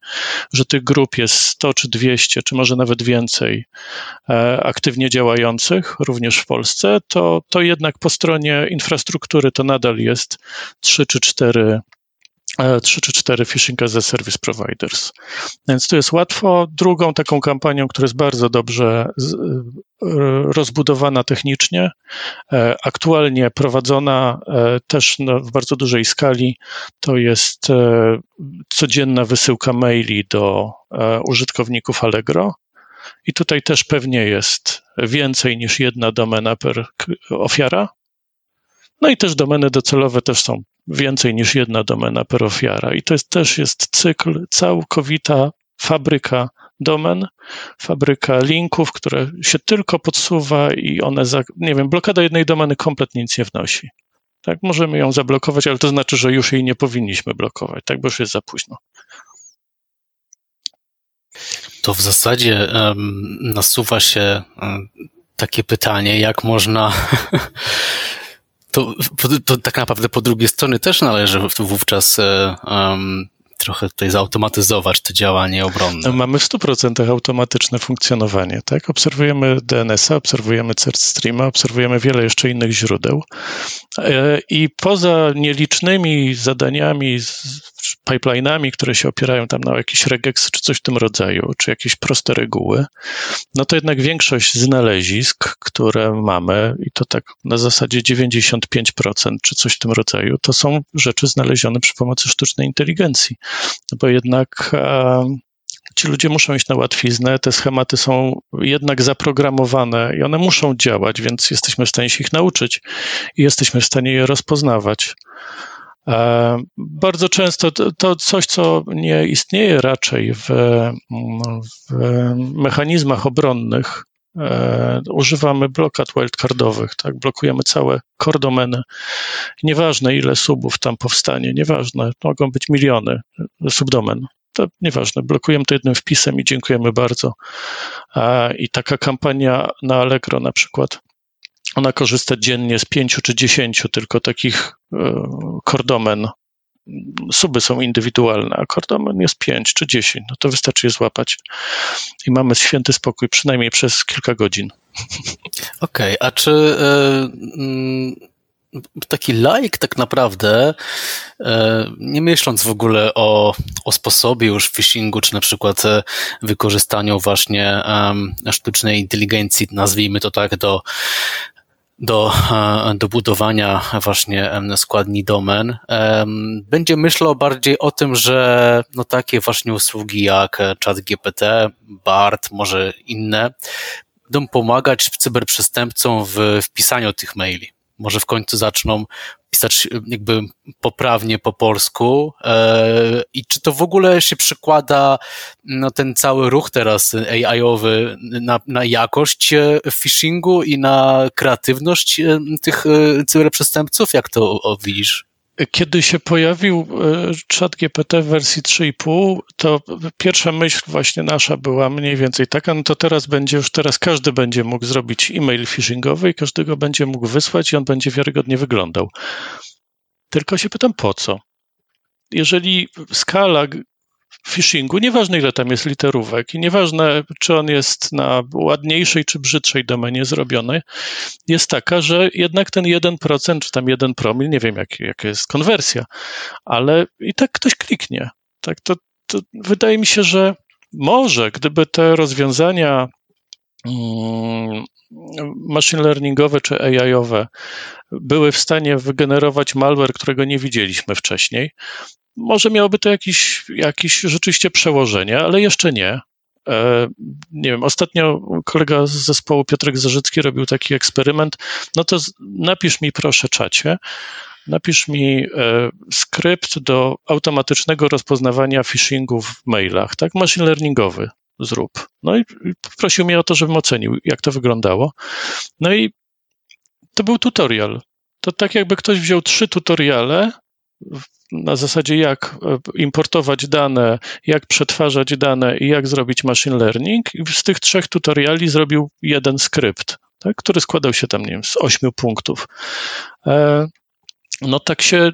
że tych grup jest sto czy dwieście, czy może nawet więcej e, aktywnie działających, również w Polsce, to, to jednak po stronie infrastruktury to nadal jest trzy czy cztery phishing as a service providers. Więc tu jest łatwo. Drugą taką kampanią, która jest bardzo dobrze z, rozbudowana technicznie, aktualnie prowadzona też w bardzo dużej skali, to jest codzienna wysyłka maili do użytkowników Allegro. I tutaj też pewnie jest więcej niż jedna domena per ofiara. No i też domeny docelowe też są więcej niż jedna domena per ofiara. I to jest, też jest cykl, całkowita fabryka domen, fabryka linków, które się tylko podsuwa i one, za, nie wiem, blokada jednej domeny kompletnie nic nie wnosi. Tak, możemy ją zablokować, ale to znaczy, że już jej nie powinniśmy blokować, tak, bo już jest za późno. To w zasadzie um, nasuwa się um, takie pytanie, jak można... to, to tak naprawdę po drugiej stronie też należy wówczas um, trochę tutaj zautomatyzować te działanie obronne. Mamy w stu procentach automatyczne funkcjonowanie, tak? Obserwujemy D N S a, obserwujemy C E R T Streama, obserwujemy wiele jeszcze innych źródeł i poza nielicznymi zadaniami, pipeline'ami, które się opierają tam na jakiś regex czy coś w tym rodzaju, czy jakieś proste reguły, no to jednak większość znalezisk, które mamy i to tak na zasadzie dziewięćdziesiąt pięć procent czy coś w tym rodzaju, to są rzeczy znalezione przy pomocy sztucznej inteligencji. Bo jednak a, ci ludzie muszą iść na łatwiznę, te schematy są jednak zaprogramowane i one muszą działać, więc jesteśmy w stanie się ich nauczyć i jesteśmy w stanie je rozpoznawać. A, bardzo często to, to coś, co nie istnieje raczej w, w mechanizmach obronnych, E, używamy blokad wildcardowych, tak? Blokujemy całe core domeny. Nieważne ile subów tam powstanie, nieważne, mogą być miliony subdomen. To nieważne, blokujemy to jednym wpisem i dziękujemy bardzo. E, I taka kampania na Allegro na przykład, ona korzysta dziennie z pięciu czy dziesięciu tylko takich e, core domen. Suby są indywidualne, a kordomen jest pięć czy dziesięć, no to wystarczy je złapać i mamy święty spokój, przynajmniej przez kilka godzin. Okej, okay, a czy y, y, taki laik tak naprawdę, y, nie myśląc w ogóle o, o sposobie już phishingu, czy na przykład wykorzystaniu właśnie y, sztucznej inteligencji, nazwijmy to tak, do Do, do budowania właśnie składni domen, będzie myślał bardziej o tym, że no takie właśnie usługi jak Chat G P T, Bard, może inne, będą pomagać cyberprzestępcom w wpisaniu tych maili. Może w końcu zaczną pisać jakby poprawnie po polsku i czy to w ogóle się przekłada na ten cały ruch teraz A I owy na, na jakość phishingu i na kreatywność tych cyberprzestępców? Jak to widzisz? Kiedy się pojawił Chat G P T w wersji trzy i pół, to pierwsza myśl właśnie nasza była mniej więcej taka, no to teraz będzie, już teraz każdy będzie mógł zrobić e-mail phishingowy i każdy go będzie mógł wysłać i on będzie wiarygodnie wyglądał. Tylko się pytam, po co? Jeżeli skala phishingu, nieważne ile tam jest literówek i nieważne czy on jest na ładniejszej czy brzydszej domenie zrobiony, jest taka, że jednak ten jeden procent czy tam jeden promil, nie wiem jak, jaka jest konwersja, ale i tak ktoś kliknie. Tak, to, to wydaje mi się, że może gdyby te rozwiązania hmm, machine learningowe czy A I owe były w stanie wygenerować malware, którego nie widzieliśmy wcześniej, może miałoby to jakieś, jakieś rzeczywiście przełożenie, ale jeszcze nie. E, nie wiem, ostatnio kolega z zespołu Piotrek Zarzycki robił taki eksperyment. No to z, napisz mi proszę czacie, napisz mi e, skrypt do automatycznego rozpoznawania phishingu w mailach, tak, machine learningowy zrób. No i, i prosił mnie o to, żebym ocenił, jak to wyglądało. No i to był tutorial. To tak jakby ktoś wziął trzy tutoriale, na zasadzie jak importować dane, jak przetwarzać dane i jak zrobić machine learning. I z tych trzech tutoriali zrobił jeden skrypt, tak, który składał się tam, nie wiem, z ośmiu punktów. E, no tak się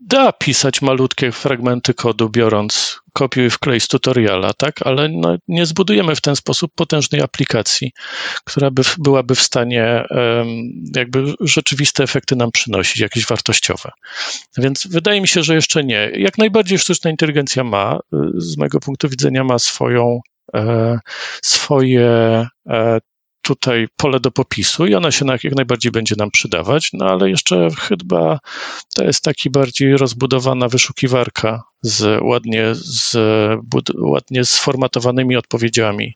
da pisać malutkie fragmenty kodu, biorąc kopiuj i wklej z tutoriala, tak, ale no, nie zbudujemy w ten sposób potężnej aplikacji, która by, byłaby w stanie um, jakby rzeczywiste efekty nam przynosić, jakieś wartościowe. Więc wydaje mi się, że jeszcze nie. Jak najbardziej sztuczna inteligencja ma, z mojego punktu widzenia ma swoją, e, swoje e, tutaj pole do popisu i ona się jak najbardziej będzie nam przydawać, no ale jeszcze chyba to jest taki bardziej rozbudowana wyszukiwarka z ładnie, z, bud, ładnie sformatowanymi odpowiedziami.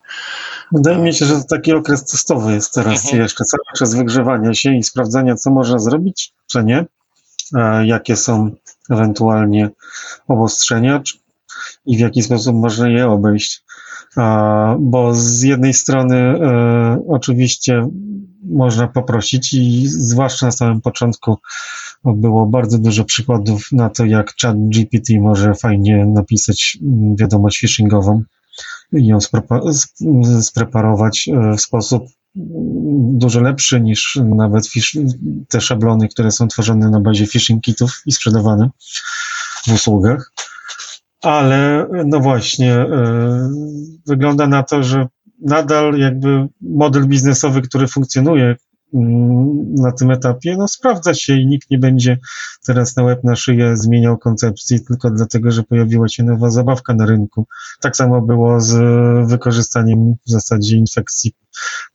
Wydaje mi się, że to taki okres testowy jest teraz mhm. jeszcze, cały czas wygrzewania się i sprawdzania, co można zrobić, czy nie, jakie są ewentualnie obostrzenia i w jaki sposób można je obejść. Bo z jednej strony e, oczywiście można poprosić i zwłaszcza na samym początku było bardzo dużo przykładów na to, jak Chat G P T może fajnie napisać wiadomość phishingową i ją sprepa- spreparować w sposób dużo lepszy niż nawet te szablony, które są tworzone na bazie phishing kitów i sprzedawane w usługach. Ale no właśnie, yy, wygląda na to, że nadal jakby model biznesowy, który funkcjonuje yy, na tym etapie, no sprawdza się i nikt nie będzie teraz na łeb, na szyję zmieniał koncepcji tylko dlatego, że pojawiła się nowa zabawka na rynku. Tak samo było z wykorzystaniem w zasadzie infekcji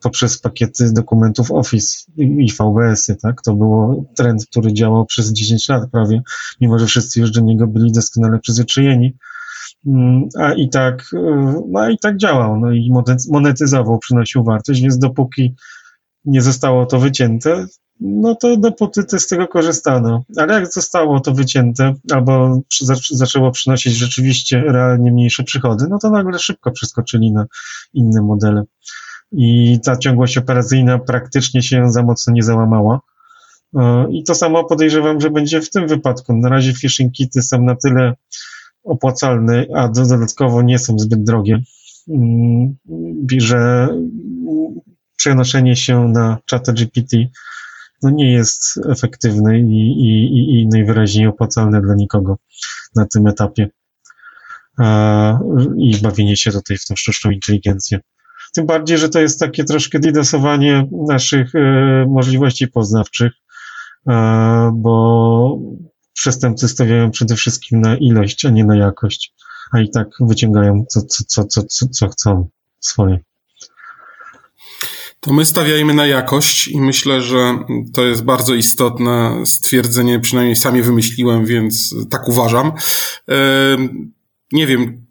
poprzez pakiety dokumentów Office i V B S-y, tak? To było trend, który działał przez dziesięć lat prawie, mimo że wszyscy już do niego byli doskonale przyzwyczajeni, a i tak, no i tak działał, no i monetyzował, przynosił wartość, więc dopóki nie zostało to wycięte, no to dopóty te z tego korzystano, ale jak zostało to wycięte albo zaczęło przynosić rzeczywiście realnie mniejsze przychody, no to nagle szybko przeskoczyli na inne modele. I ta ciągłość operacyjna praktycznie się za mocno nie załamała. I to samo podejrzewam, że będzie w tym wypadku. Na razie phishing kity są na tyle opłacalne, a dodatkowo nie są zbyt drogie, że przenoszenie się na Chata G P T no nie jest efektywne i, i, i, i najwyraźniej opłacalne dla nikogo na tym etapie. I bawienie się tutaj w tą sztuczną inteligencję. Tym bardziej, że to jest takie troszkę didosowanie naszych y, możliwości poznawczych, y, bo przestępcy stawiają przede wszystkim na ilość, a nie na jakość, a i tak wyciągają co, co, co, co, co, co chcą swoje. To my stawiajmy na jakość i myślę, że to jest bardzo istotne stwierdzenie, przynajmniej sam je wymyśliłem, więc tak uważam. Yy, nie wiem,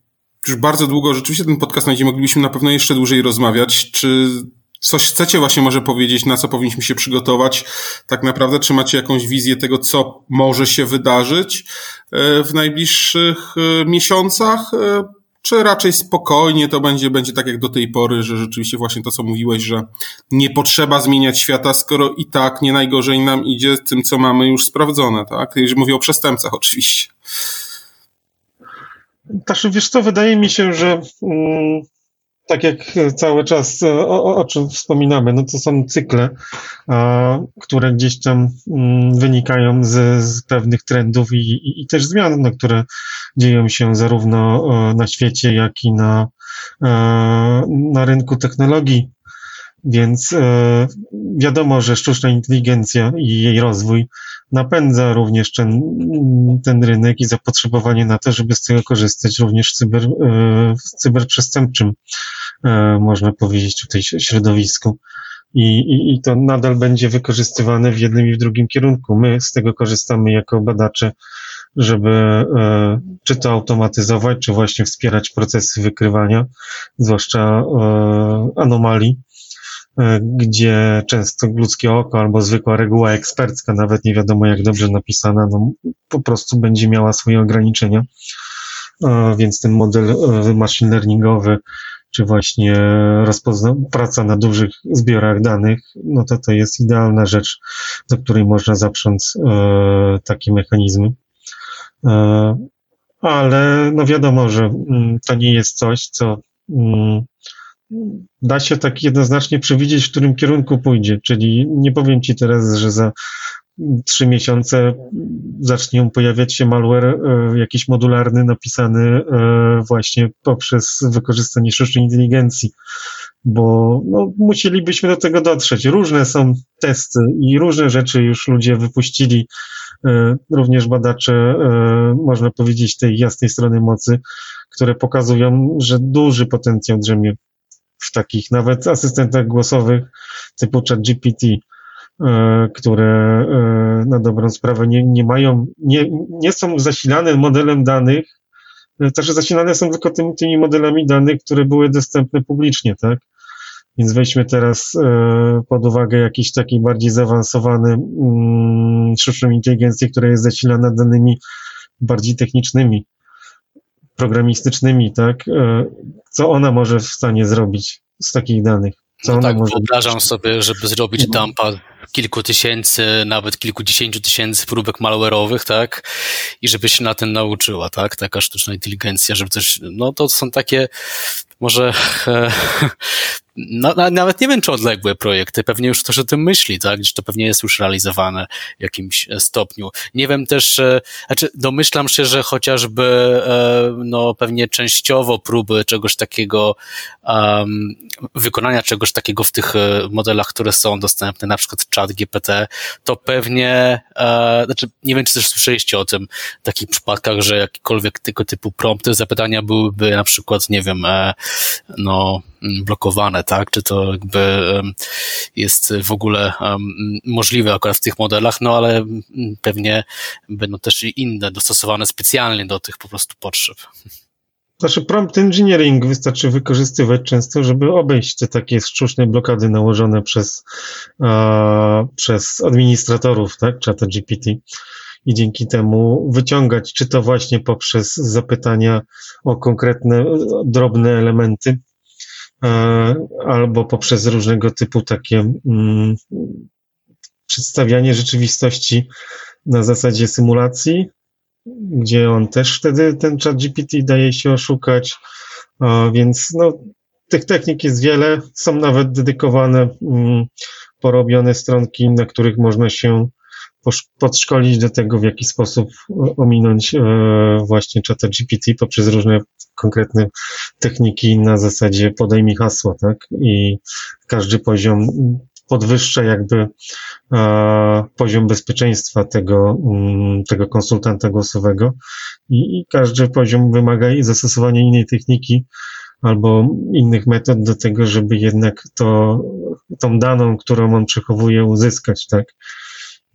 już bardzo długo rzeczywiście ten podcast będzie, moglibyśmy na pewno jeszcze dłużej rozmawiać. Czy coś chcecie właśnie może powiedzieć, na co powinniśmy się przygotować tak naprawdę? Czy macie jakąś wizję tego, co może się wydarzyć w najbliższych miesiącach? Czy raczej spokojnie to będzie, będzie tak jak do tej pory, że rzeczywiście właśnie to, co mówiłeś, że nie potrzeba zmieniać świata, skoro i tak nie najgorzej nam idzie tym, co mamy już sprawdzone, tak? Jeżeli mówię o przestępcach oczywiście. Znaczy, wiesz co, wydaje mi się, że mm, tak jak cały czas o, o, o czym wspominamy, no to są cykle, a, które gdzieś tam mm, wynikają z, z pewnych trendów i, i, i też zmian, no, które dzieją się zarówno e, na świecie, jak i na, e, na rynku technologii, więc e, wiadomo, że sztuczna inteligencja i jej rozwój napędza również ten, ten rynek i zapotrzebowanie na to, żeby z tego korzystać również w, cyber, w cyberprzestępczym, można powiedzieć, tutaj środowisku. I, i, I to nadal będzie wykorzystywane w jednym i w drugim kierunku. My z tego korzystamy jako badacze, żeby czy to automatyzować, czy właśnie wspierać procesy wykrywania, zwłaszcza anomalii, gdzie często ludzkie oko albo zwykła reguła ekspercka, nawet nie wiadomo jak dobrze napisana, no po prostu będzie miała swoje ograniczenia, więc ten model machine learningowy, czy właśnie rozpozna- praca na dużych zbiorach danych, no to to jest idealna rzecz, do której można zaprząc takie mechanizmy. Ale no wiadomo, że to nie jest coś, co da się tak jednoznacznie przewidzieć, w którym kierunku pójdzie, czyli nie powiem ci teraz, że za trzy miesiące zacznie pojawiać się malware jakiś modularny napisany właśnie poprzez wykorzystanie sztucznej inteligencji, bo no, musielibyśmy do tego dotrzeć. Różne są testy i różne rzeczy już ludzie wypuścili, również badacze, można powiedzieć, tej jasnej strony mocy, które pokazują, że duży potencjał drzemie w takich nawet asystentach głosowych typu Chat G P T, które na dobrą sprawę nie, nie mają, nie, nie są zasilane modelem danych, też zasilane są tylko tymi, tymi modelami danych, które były dostępne publicznie, tak? Więc weźmy teraz pod uwagę jakiś taki bardziej zaawansowany sztuczną inteligencję, która jest zasilana danymi bardziej technicznymi, programistycznymi, tak? Co ona może w stanie zrobić z takich danych? Co no ona tak, może wyobrażam być? sobie, żeby zrobić dumpa kilku tysięcy, nawet kilkudziesięciu tysięcy próbek malware'owych, tak? I żeby się na ten nauczyła, tak? Taka sztuczna inteligencja, żeby coś, no to są takie może e, na, nawet nie wiem, czy odległe projekty, pewnie już ktoś o tym myśli, tak? Gdzie to pewnie jest już realizowane w jakimś stopniu. Nie wiem też, znaczy domyślam się, że chociażby no pewnie częściowo próby czegoś takiego, um, wykonania czegoś takiego w tych modelach, które są dostępne, na przykład Chat G P T, to pewnie, e, znaczy nie wiem, czy też słyszeliście o tym, w takich przypadkach, że jakiekolwiek tego typu prompty, zapytania byłyby na przykład, nie wiem, e, no blokowane, tak? Czy to jakby jest w ogóle możliwe akurat w tych modelach, no ale pewnie będą też i inne dostosowane specjalnie do tych po prostu potrzeb. Znaczy prompt engineering wystarczy wykorzystywać często, żeby obejść te takie sztuczne blokady nałożone przez, a, przez administratorów, tak? Czata G P T. I dzięki temu wyciągać, czy to właśnie poprzez zapytania o konkretne, drobne elementy, albo poprzez różnego typu takie mm, przedstawianie rzeczywistości na zasadzie symulacji, gdzie on też wtedy, ten Chat G P T, daje się oszukać, a więc no, tych technik jest wiele, są nawet dedykowane, mm, porobione stronki, na których można się posz- podszkolić do tego, w jaki sposób ominąć e, właśnie Chat G P T poprzez różne konkretne techniki na zasadzie podejmij hasło, tak? I każdy poziom podwyższa jakby e, poziom bezpieczeństwa tego, m, tego konsultanta głosowego i, i każdy poziom wymaga i zastosowania innej techniki albo innych metod do tego, żeby jednak to, tą daną, którą on przechowuje, uzyskać, tak?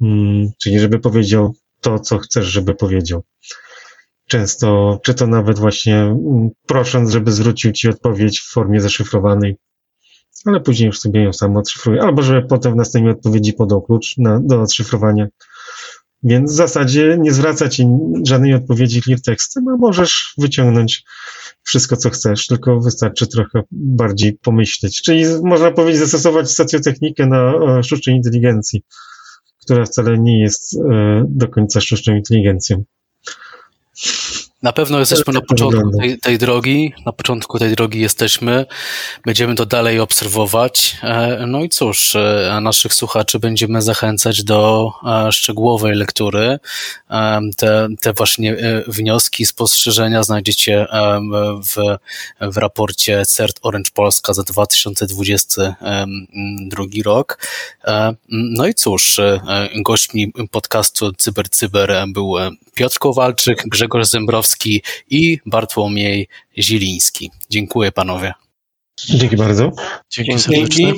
Mm, czyli żeby powiedział to, co chcesz, żeby powiedział. Często, czy to nawet właśnie prosząc, żeby zwrócił ci odpowiedź w formie zaszyfrowanej, ale później już sobie ją sam odszyfruje, albo że potem w następnej odpowiedzi podał klucz na, do odszyfrowania. Więc w zasadzie nie zwraca ci żadnej odpowiedzi clear tekstem, a możesz wyciągnąć wszystko, co chcesz, tylko wystarczy trochę bardziej pomyśleć. Czyli można powiedzieć zastosować socjotechnikę na sztucznej inteligencji, która wcale nie jest do końca sztuczną inteligencją. Na pewno jesteśmy na początku tej, tej drogi, na początku tej drogi jesteśmy, będziemy to dalej obserwować, no i cóż, naszych słuchaczy będziemy zachęcać do szczegółowej lektury, te, te właśnie wnioski, spostrzeżenia znajdziecie w, w raporcie CERT Orange Polska za dwa tysiące dwudziesty drugi rok, no i cóż, gośćmi podcastu CyberCyber był Piotr Kowalczyk, Grzegorz Zembrowski i Bartłomiej Zieliński. Dziękuję panowie. Dzięki bardzo. Dzięki serdecznie.